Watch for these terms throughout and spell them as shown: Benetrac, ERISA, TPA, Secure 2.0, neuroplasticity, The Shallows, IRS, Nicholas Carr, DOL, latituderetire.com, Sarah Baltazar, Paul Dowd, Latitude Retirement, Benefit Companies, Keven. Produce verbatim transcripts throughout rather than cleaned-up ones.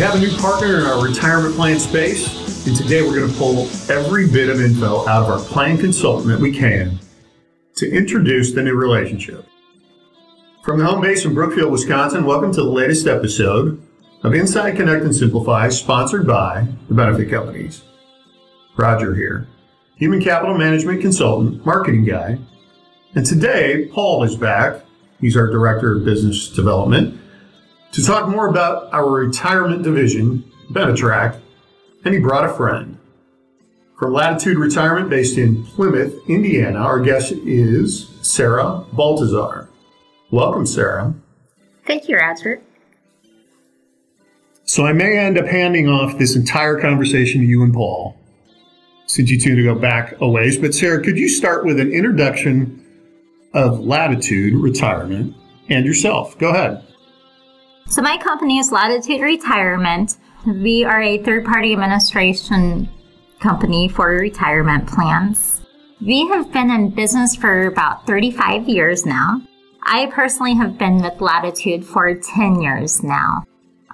We have a new partner in our retirement plan space, and today we're going to pull every bit of info out of our plan consultant that we can to introduce the new relationship. From the home base in Brookfield, Wisconsin, welcome to the latest episode of Inside Connect and Simplify, sponsored by the Benefit Companies. Roger here, human capital management consultant, marketing guy, and today Paul is back. He's our Director of Business Development, to talk more about our retirement division, Benetrac, and he brought a friend. From Latitude Retirement, based in Plymouth, Indiana, our guest is Sarah Baltazar. Welcome, Sarah. Thank you, Roger. So I may end up handing off this entire conversation to you and Paul, since you two to go back a ways. But Sarah, could you start with an introduction of Latitude Retirement and yourself? Go ahead. So my company is Latitude Retirement. We are a third-party administration company for retirement plans. We have been in business for about thirty-five years now. I personally have been with Latitude for ten years now.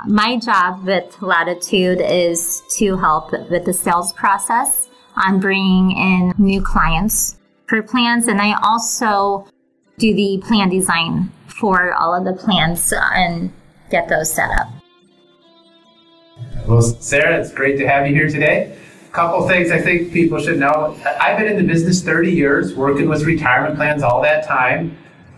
My job with Latitude is to help with the sales process on bringing in new clients for plans, and I also do the plan design for all of the plans and get those set up. Well, Sarah, it's great to have you here today. A couple things I think people should know. I've been in the business thirty years, working with retirement plans all that time,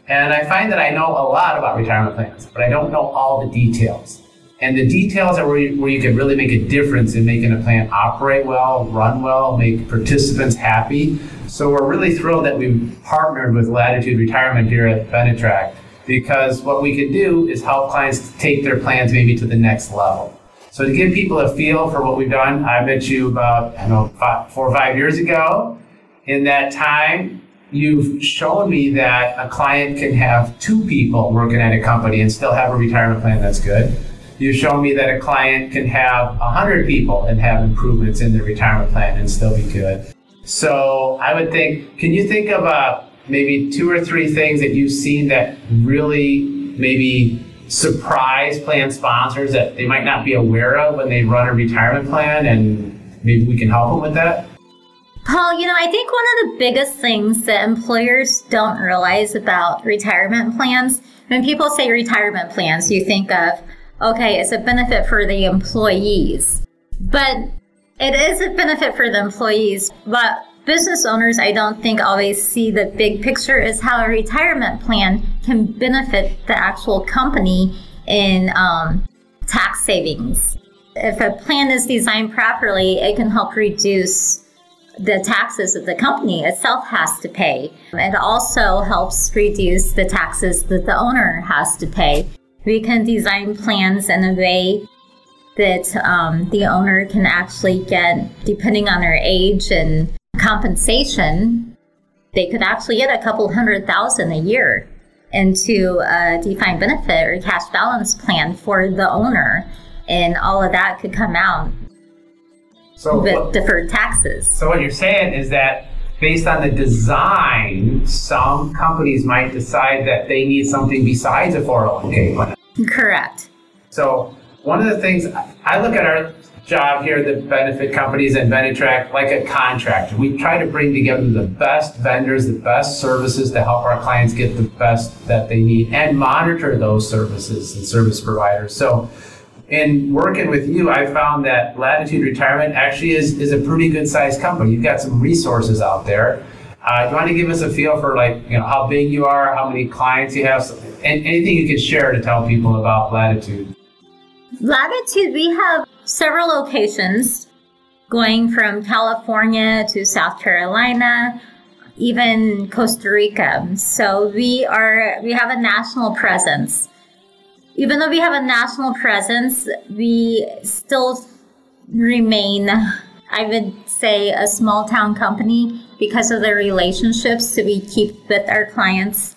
and I find that I know a lot about retirement plans, but I don't know all the details. And the details are where you, where you can really make a difference in making a plan operate well, run well, make participants happy. So we're really thrilled that we've partnered with Latitude Retirement here at Benetrac, because what we can do is help clients take their plans maybe to the next level. So to give people a feel for what we've done, I met you about I don't know, five, four or five years ago. In that time, you've shown me that a client can have two people working at a company and still have a retirement plan that's good. You've shown me that a client can have one hundred people and have improvements in their retirement plan and still be good. So I would think, can you think of uh, maybe two or three things that you've seen that really maybe surprise plan sponsors that they might not be aware of when they run a retirement plan, and maybe we can help them with that? Paul, you know, I think one of the biggest things that employers don't realize about retirement plans, when people say retirement plans, you think of, okay, it's a benefit for the employees, but it is a benefit for the employees. But business owners, I don't think, always see the big picture is how a retirement plan can benefit the actual company in um, tax savings. If a plan is designed properly, it can help reduce the taxes that the company itself has to pay. It also helps reduce the taxes that the owner has to pay. We can design plans in a way that um, the owner can actually get, depending on their age and compensation, they could actually get a couple hundred thousand a year into a defined benefit or cash balance plan for the owner. And all of that could come out so with what, deferred taxes. So what you're saying is that based on the design, some companies might decide that they need something besides a four oh one k plan. Correct. So one of the things, I look at our job here, the Benefit Companies and Benetrac, like a contractor. We try to bring together the best vendors, the best services to help our clients get the best that they need and monitor those services and service providers. So in working with you, I found that Latitude Retirement actually is, is a pretty good sized company. You've got some resources out there. Uh, do you want to give us a feel for, like, you know, how big you are, how many clients you have, and anything you can share to tell people about Latitude? Latitude, we have several locations going from California to South Carolina, even Costa Rica. So we are we have a national presence. Even though we have a national presence, we still remain, I would say, a small town company because of the relationships that we keep with our clients.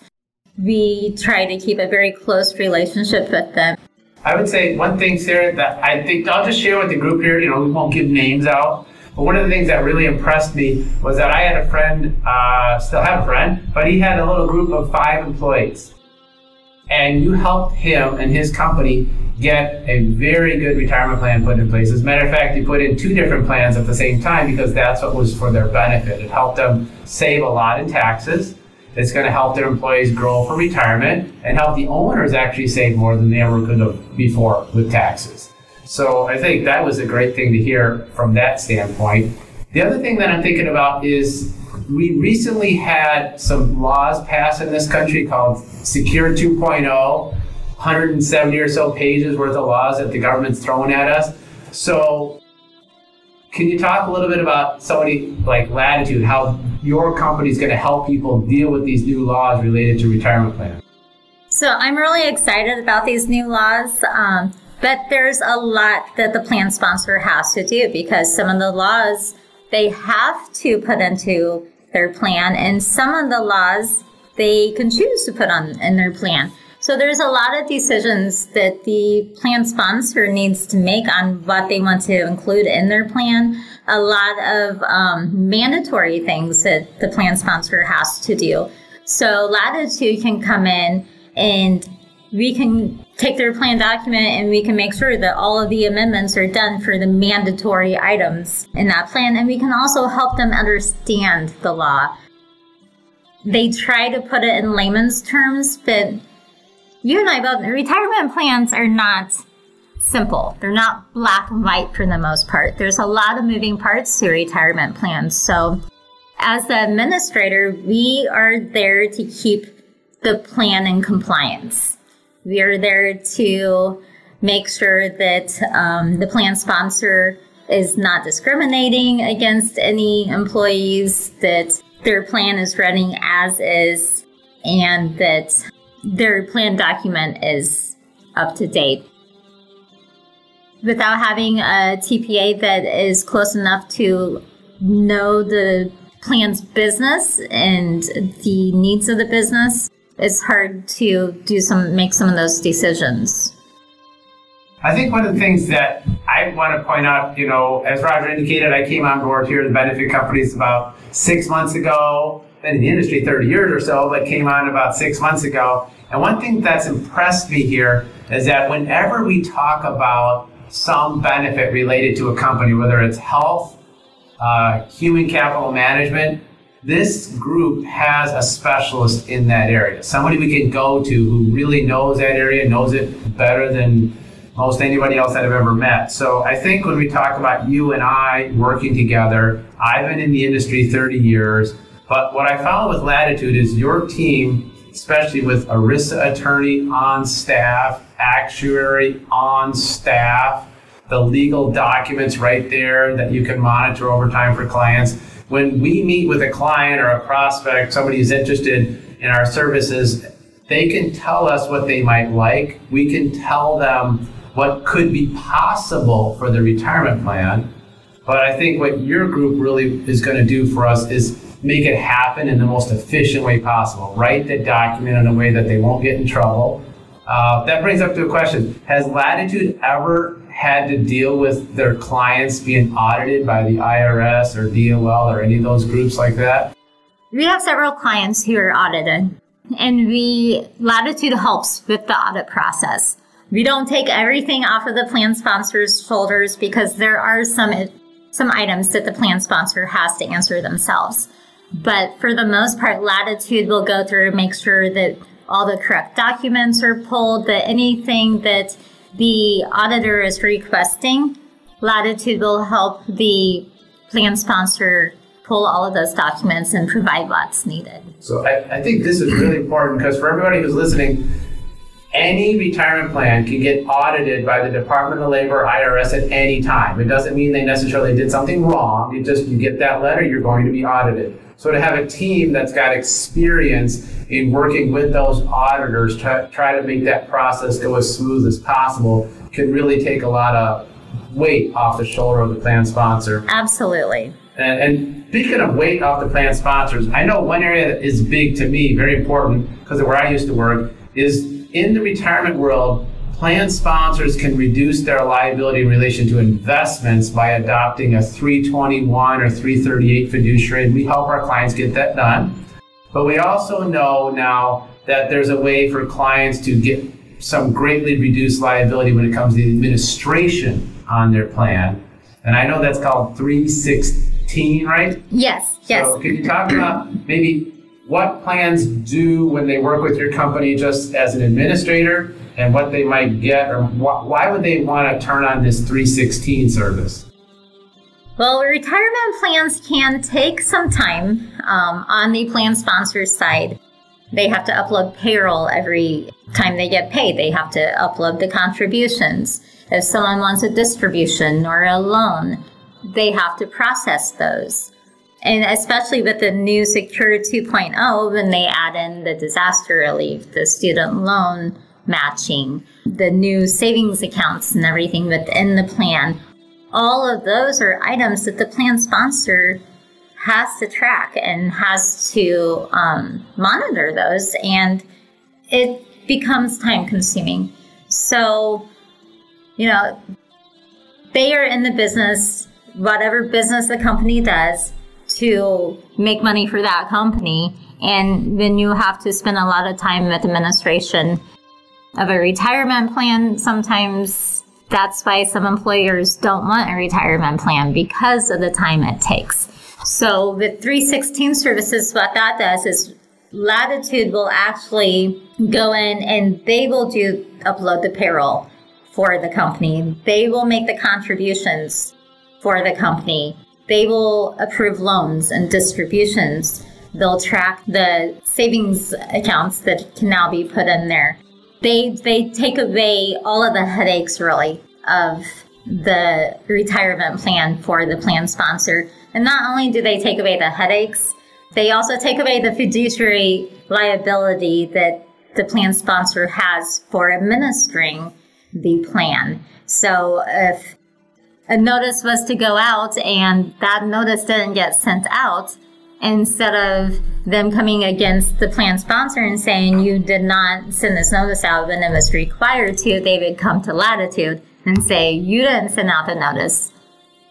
We try to keep a very close relationship with them. I would say one thing, Sarah, that I think I'll just share with the group here, you know, we won't give names out, but one of the things that really impressed me was that I had a friend, uh, still have a friend, but he had a little group of five employees. And you helped him and his company get a very good retirement plan put in place. As a matter of fact, they put in two different plans at the same time because that's what was for their benefit. It helped them save a lot in taxes. It's going to help their employees grow for retirement and help the owners actually save more than they ever could have before with taxes. So I think that was a great thing to hear from that standpoint. The other thing that I'm thinking about is we recently had some laws passed in this country called Secure two point oh, one hundred seventy or so pages worth of laws that the government's thrown at us. So can you talk a little bit about somebody like Latitude, how your company is going to help people deal with these new laws related to retirement plans? So I'm really excited about these new laws, um, but there's a lot that the plan sponsor has to do because some of the laws they have to put into their plan, and some of the laws they can choose to put on in their plan. So there's a lot of decisions that the plan sponsor needs to make on what they want to include in their plan. A lot of um, mandatory things that the plan sponsor has to do. So Latitude can come in and we can take their plan document and we can make sure that all of the amendments are done for the mandatory items in that plan. And we can also help them understand the law. They try to put it in layman's terms, but you and I both, retirement plans are not simple. They're not black and white for the most part. There's a lot of moving parts to retirement plans. So as the administrator, we are there to keep the plan in compliance. We are there to make sure that um, the plan sponsor is not discriminating against any employees, that their plan is running as is, and that their plan document is up to date. Without having a T P A that is close enough to know the plan's business and the needs of the business, it's hard to do some, make some of those decisions. I think one of the things that I want to point out, you know, as Roger indicated, I came on board here at the Benefit Companies about six months ago. Been in the industry thirty years or so, but came on about six months ago. And one thing that's impressed me here is that whenever we talk about some benefit related to a company, whether it's health, uh, human capital management, this group has a specialist in that area, somebody we can go to who really knows that area, knows it better than most anybody else that I've ever met. So I think when we talk about you and I working together, I've been in the industry thirty years. But what I found with Latitude is your team, especially with ERISA attorney on staff, actuary on staff, the legal documents right there that you can monitor over time for clients. When we meet with a client or a prospect, somebody who's interested in our services, they can tell us what they might like. We can tell them what could be possible for their retirement plan. But I think what your group really is going to do for us is make it happen in the most efficient way possible. Write the document in a way that they won't get in trouble. Uh, that brings up to a question. Has Latitude ever had to deal with their clients being audited by the I R S or D O L or any of those groups like that? We have several clients who are audited, and we Latitude helps with the audit process. We don't take everything off of the plan sponsor's shoulders because there are some, some items that the plan sponsor has to answer themselves. But for the most part, Latitude will go through and make sure that all the correct documents are pulled, that anything that the auditor is requesting, Latitude will help the plan sponsor pull all of those documents and provide what's needed. So I, I think this is really important because for everybody who's listening, any retirement plan can get audited by the Department of Labor, I R S at any time. It doesn't mean they necessarily did something wrong. It just, you get that letter, you're going to be audited. So to have a team that's got experience in working with those auditors to try to make that process go as smooth as possible can really take a lot of weight off the shoulder of the plan sponsor. Absolutely. And, and speaking of weight off the plan sponsors, I know one area that is big to me, very important, because of where I used to work, is in the retirement world, plan sponsors can reduce their liability in relation to investments by adopting a three twenty-one or three thirty-eight fiduciary, and we help our clients get that done. But we also know now that there's a way for clients to get some greatly reduced liability when it comes to the administration on their plan. And I know that's called three sixteen, right? Yes, yes. So can you talk about maybe what plans do when they work with your company just as an administrator and what they might get, or wh- why would they want to turn on this three sixteen service? Well, retirement plans can take some time um, on the plan sponsor's side. They have to upload payroll every time they get paid. They have to upload the contributions. If someone wants a distribution or a loan, they have to process those. And especially with the new Secure two point oh, when they add in the disaster relief, the student loan matching, the new savings accounts and everything within the plan, all of those are items that the plan sponsor has to track and has to um, monitor those, and it becomes time consuming. So, you know, they are in the business, whatever business the company does, to make money for that company. And then you have to spend a lot of time with administration of a retirement plan. Sometimes that's why some employers don't want a retirement plan, because of the time it takes. So with three sixteen services, what that does is Latitude will actually go in and they will do upload the payroll for the company. They will make the contributions for the company. They will approve loans and distributions. They'll track the savings accounts that can now be put in there. They they take away all of the headaches, really, of the retirement plan for the plan sponsor. And not only do they take away the headaches, they also take away the fiduciary liability that the plan sponsor has for administering the plan. So if a notice was to go out and that notice didn't get sent out, instead of them coming against the plan sponsor and saying you did not send this notice out when it was required to, they would come to Latitude and say you didn't send out the notice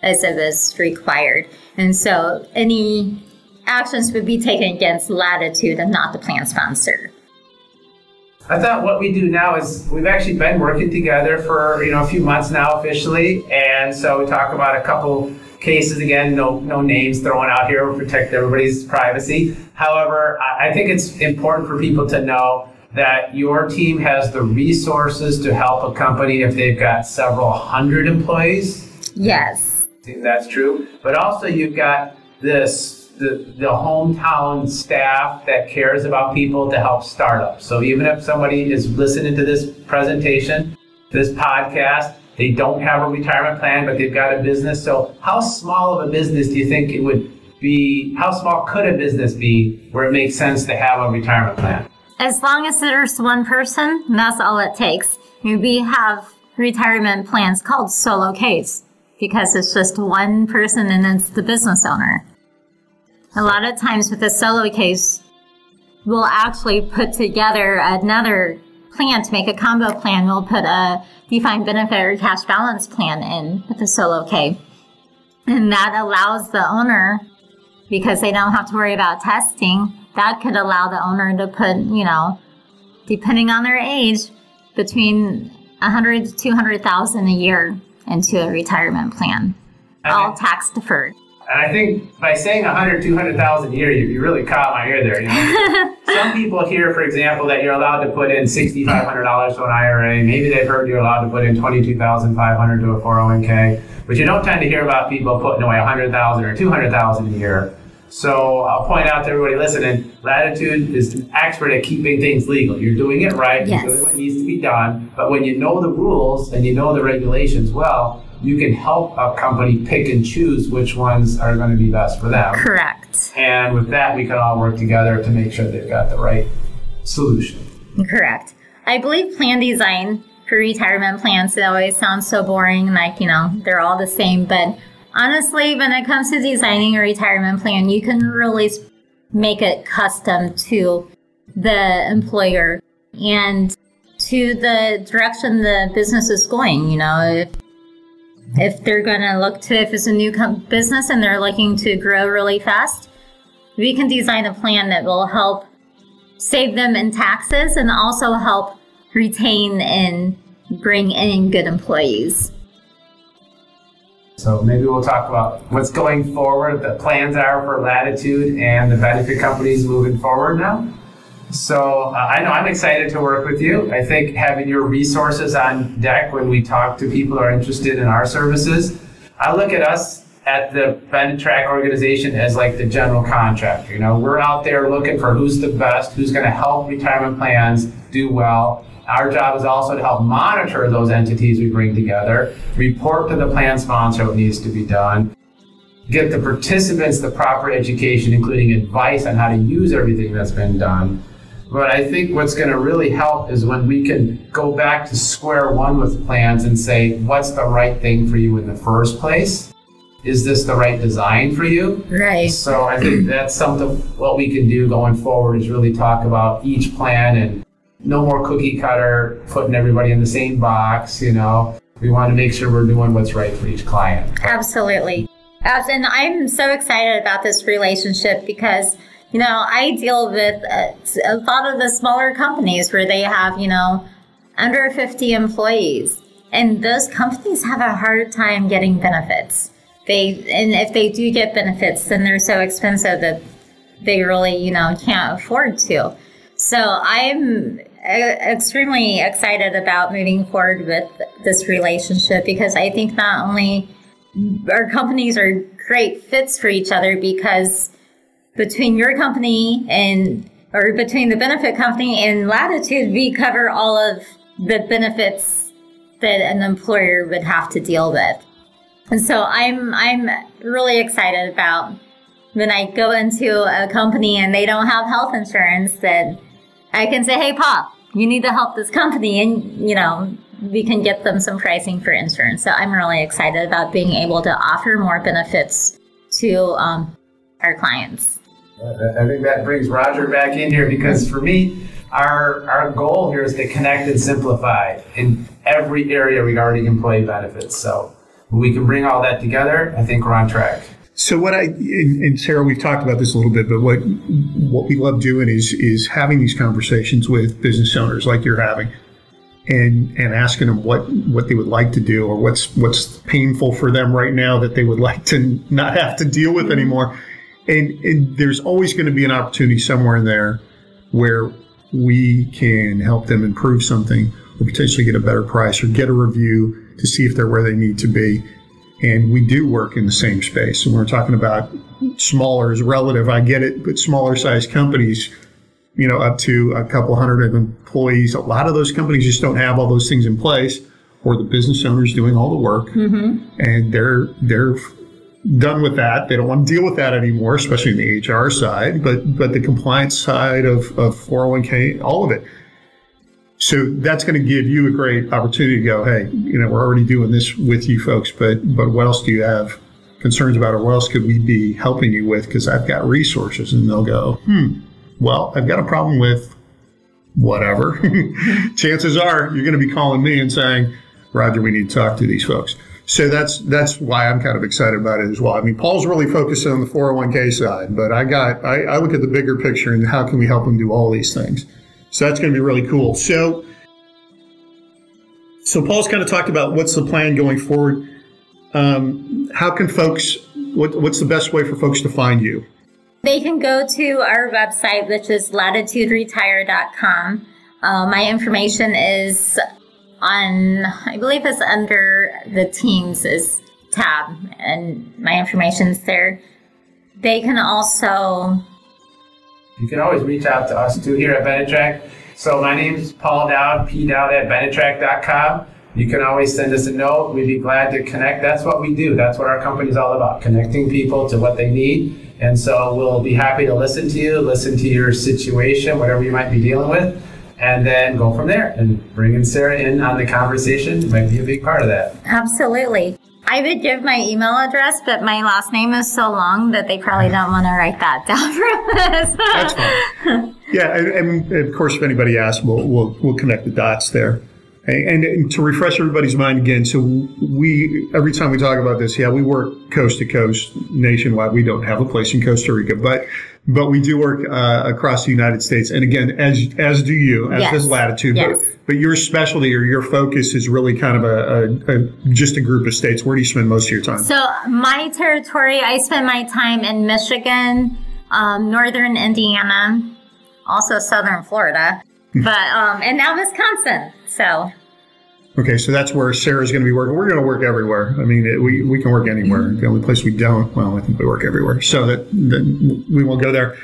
as it was required. And so any actions would be taken against Latitude and not the plan sponsor. I thought what we do now is we've actually been working together for, you know, a few months now officially. And so we talk about a couple cases, again, no no names thrown out here, we'll protect everybody's privacy. However, I think it's important for people to know that your team has the resources to help a company if they've got several hundred employees. Yes. That's true. But also you've got this The, the hometown staff that cares about people to help startups. So even if somebody is listening to this presentation, this podcast, they don't have a retirement plan, but they've got a business. So how small of a business do you think it would be? How small could a business be where it makes sense to have a retirement plan? As long as there's one person, that's all it takes. We have retirement plans called solo case because it's just one person and it's the business owner. A lot of times with a solo case, we'll actually put together another plan to make a combo plan. We'll put a defined benefit or cash balance plan in with a solo K. And that allows the owner, because they don't have to worry about testing, that could allow the owner to put, you know, depending on their age, between one hundred thousand dollars to two hundred thousand dollars a year into a retirement plan, okay. All tax deferred. And I think by saying one hundred thousand dollars, two hundred thousand dollars a year, you, you really caught my ear there. You know? Some people hear, for example, that you're allowed to put in six thousand five hundred dollars to an I R A. Maybe they've heard you're allowed to put in twenty-two thousand five hundred dollars to a four oh one k. But you don't tend to hear about people putting away one hundred thousand dollars or two hundred thousand dollars a year. So I'll point out to everybody listening, Latitude is an expert at keeping things legal. You're doing it right. Yes. You're doing what needs to be done. But when you know the rules and you know the regulations well, you can help a company pick and choose which ones are going to be best for them. Correct. And with that, we can all work together to make sure they've got the right solution. Correct. I believe plan design for retirement plans, it always sounds so boring, like, you know, they're all the same. But honestly, when it comes to designing a retirement plan, you can really make it custom to the employer and to the direction the business is going. You know, if If they're going to look to, if it's a new com- business and they're looking to grow really fast, we can design a plan that will help save them in taxes and also help retain and bring in good employees. So maybe we'll talk about what's going forward, the plans are for Latitude and the benefit companies moving forward now. So uh, I know I'm excited to work with you. I think having your resources on deck when we talk to people who are interested in our services. I look at us at the Benetrac organization as like the general contractor. You know, we're out there looking for who's the best, who's going to help retirement plans do well. Our job is also to help monitor those entities we bring together, report to the plan sponsor what needs to be done, get the participants the proper education, including advice on how to use everything that's been done. But I think what's going to really help is when we can go back to square one with plans and say, what's the right thing for you in the first place? Is this the right design for you? Right. So I think that's something what we can do going forward is really talk about each plan and no more cookie cutter, putting everybody in the same box, you know. We want to make sure we're doing what's right for each client. Absolutely. And I'm so excited about this relationship because, you know, I deal with a, a lot of the smaller companies where they have, you know, under fifty employees. And those companies have a hard time getting benefits. They And if they do get benefits, then they're so expensive that they really, you know, can't afford to. So I'm extremely excited about moving forward with this relationship because I think not only our companies are great fits for each other, because between your company and, or between the benefit company and Latitude, we cover all of the benefits that an employer would have to deal with. And so I'm I'm really excited about when I go into a company and they don't have health insurance, that I can say, hey, Pop, you need to help this company, and, you know, we can get them some pricing for insurance. So I'm really excited about being able to offer more benefits to um, our clients. I think that brings Roger back in here, because for me, our our goal here is to connect and simplify in every area regarding employee benefits. So when we can bring all that together, I think we're on track. So what I, and Sarah, we've talked about this a little bit, but what what we love doing is is having these conversations with business owners like you're having, and and asking them what, what they would like to do, or what's what's painful for them right now that they would like to not have to deal with anymore. And, and there's always going to be an opportunity somewhere in there where we can help them improve something, or potentially get a better price, or get a review to see if they're where they need to be. And we do work in the same space. And we're talking about smaller is relative, I get it, but smaller size companies, you know, up to a couple hundred of employees. A lot of those companies just don't have all those things in place, or the business owner's doing all the work, mm-hmm. and they're they're done with that. They don't want to deal with that anymore, especially in the H R side, but but the compliance side of, of four oh one k, all of it. So that's going to give you a great opportunity to go, hey, you know, we're already doing this with you folks, but but what else do you have concerns about, or what else could we be helping you with? Because I've got resources. And they'll go, hmm, well, I've got a problem with whatever. Chances are you're going to be calling me and saying, Roger, we need to talk to these folks. So that's that's why I'm kind of excited about it as well. I mean, Paul's really focused on the four oh one k side, but I got I, I look at the bigger picture and how can we help them do all these things. So that's going to be really cool. So, so Paul's kind of talked about what's the plan going forward. Um, how can folks, what, what's the best way for folks to find you? They can go to our website, which is latitude retire dot com. Uh, my information is on, I believe it's under the Teams is tab, and my information's there. They can also... You can always reach out to us too here at Benetrac. So my name is Paul Dowd, p dowd at benetrac dot com. You can always send us a note. We'd be glad to connect. That's what we do. That's what our company's all about, connecting people to what they need. And so we'll be happy to listen to you, listen to your situation, whatever you might be dealing with, and then go from there. And bringing Sarah in on the conversation might be a big part of that. Absolutely. I would give my email address, but my last name is so long that they probably don't want to write that down for us. That's fine. Yeah, and, and of course, if anybody asks, we'll, we'll we'll connect the dots there. And, and to refresh everybody's mind again, so we, every time we talk about this, yeah, we work coast to coast nationwide. We don't have a place in Costa Rica, but but we do work uh, across the United States. And again, as as do you, as yes. does Latitude. Yes. But, but your specialty or your focus is really kind of a, a, a just a group of states. Where do you spend most of your time? So my territory, I spend my time in Michigan, um, northern Indiana, also southern Florida. But um, and now Wisconsin, so. Okay, so that's where Sarah's going to be working. We're going to work everywhere. I mean, it, we, we can work anywhere. The only place we don't, well, I think we work everywhere. So that, that we won't go there.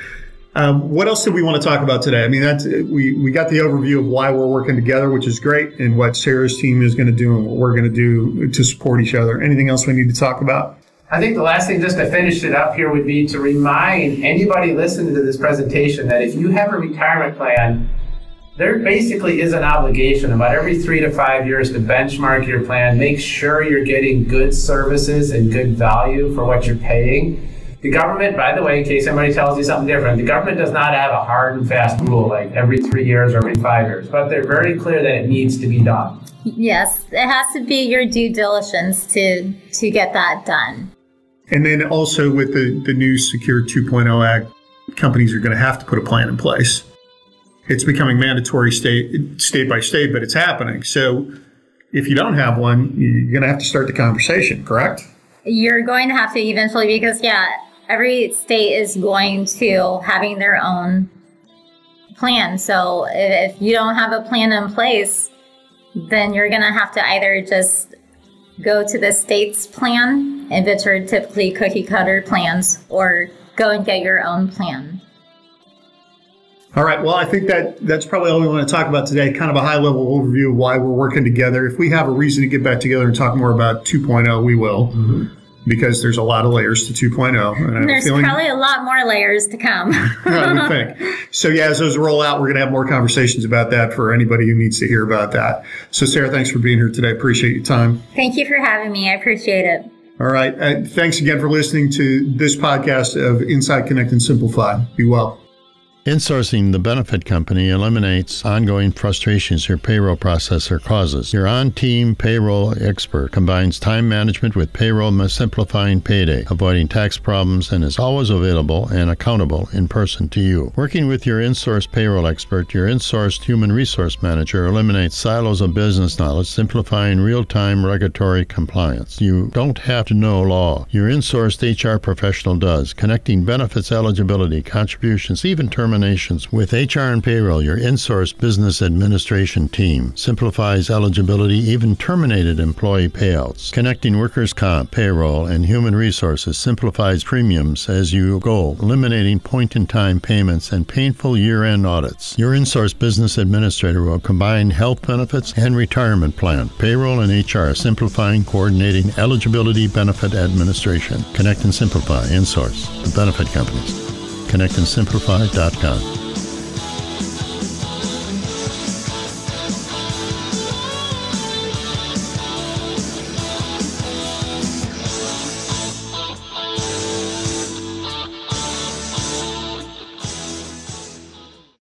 Um, what else did we want to talk about today? I mean, that's we, we got the overview of why we're working together, which is great, and what Sarah's team is going to do and what we're going to do to support each other. Anything else we need to talk about? I think the last thing, just to finish it up here, would be to remind anybody listening to this presentation that if you have a retirement plan, there basically is an obligation about every three to five years to benchmark your plan, make sure you're getting good services and good value for what you're paying. The government, by the way, in case somebody tells you something different, the government does not have a hard and fast rule like every three years or every five years, but they're very clear that it needs to be done. Yes, it has to be your due diligence to, to get that done. And then also with the, the new Secure two point oh Act, companies are going to have to put a plan in place. It's becoming mandatory state state by state, but it's happening. So if you don't have one, you're going to have to start the conversation, correct? You're going to have to eventually because, yeah, every state is going to having their own plan. So if you don't have a plan in place, then you're going to have to either just go to the state's plan, and which are typically cookie cutter plans, or go and get your own plan. All right. Well, I think that that's probably all we want to talk about today, kind of a high-level overview of why we're working together. If we have a reason to get back together and talk more about two point oh, we will, mm-hmm. because there's a lot of layers to two point oh. And, and there's a probably a lot more layers to come. I would think. So, yeah, as those roll out, we're going to have more conversations about that for anybody who needs to hear about that. So, Sarah, thanks for being here today. Appreciate your time. Thank you for having me. I appreciate it. All right. Uh, thanks again for listening to this podcast of Inside Connect and Simplify. Be well. Insourcing the benefit company eliminates ongoing frustrations your payroll processor causes. Your on-team payroll expert combines time management with payroll simplifying payday, avoiding tax problems, and is always available and accountable in person to you. Working with your insourced payroll expert, your insourced human resource manager eliminates silos of business knowledge, simplifying real-time regulatory compliance. You don't have to know law. Your insourced H R professional does, connecting benefits eligibility, contributions, even terminations. With H R and payroll, your insourced business administration team simplifies eligibility, even terminated employee payouts. Connecting workers' comp, payroll, and human resources simplifies premiums as you go, eliminating point-in-time payments and painful year-end audits. Your insourced business administrator will combine health benefits and retirement plan, payroll, and H R, simplifying, coordinating eligibility benefit administration. Connect and simplify. Insource the benefit companies. connect and simplify dot com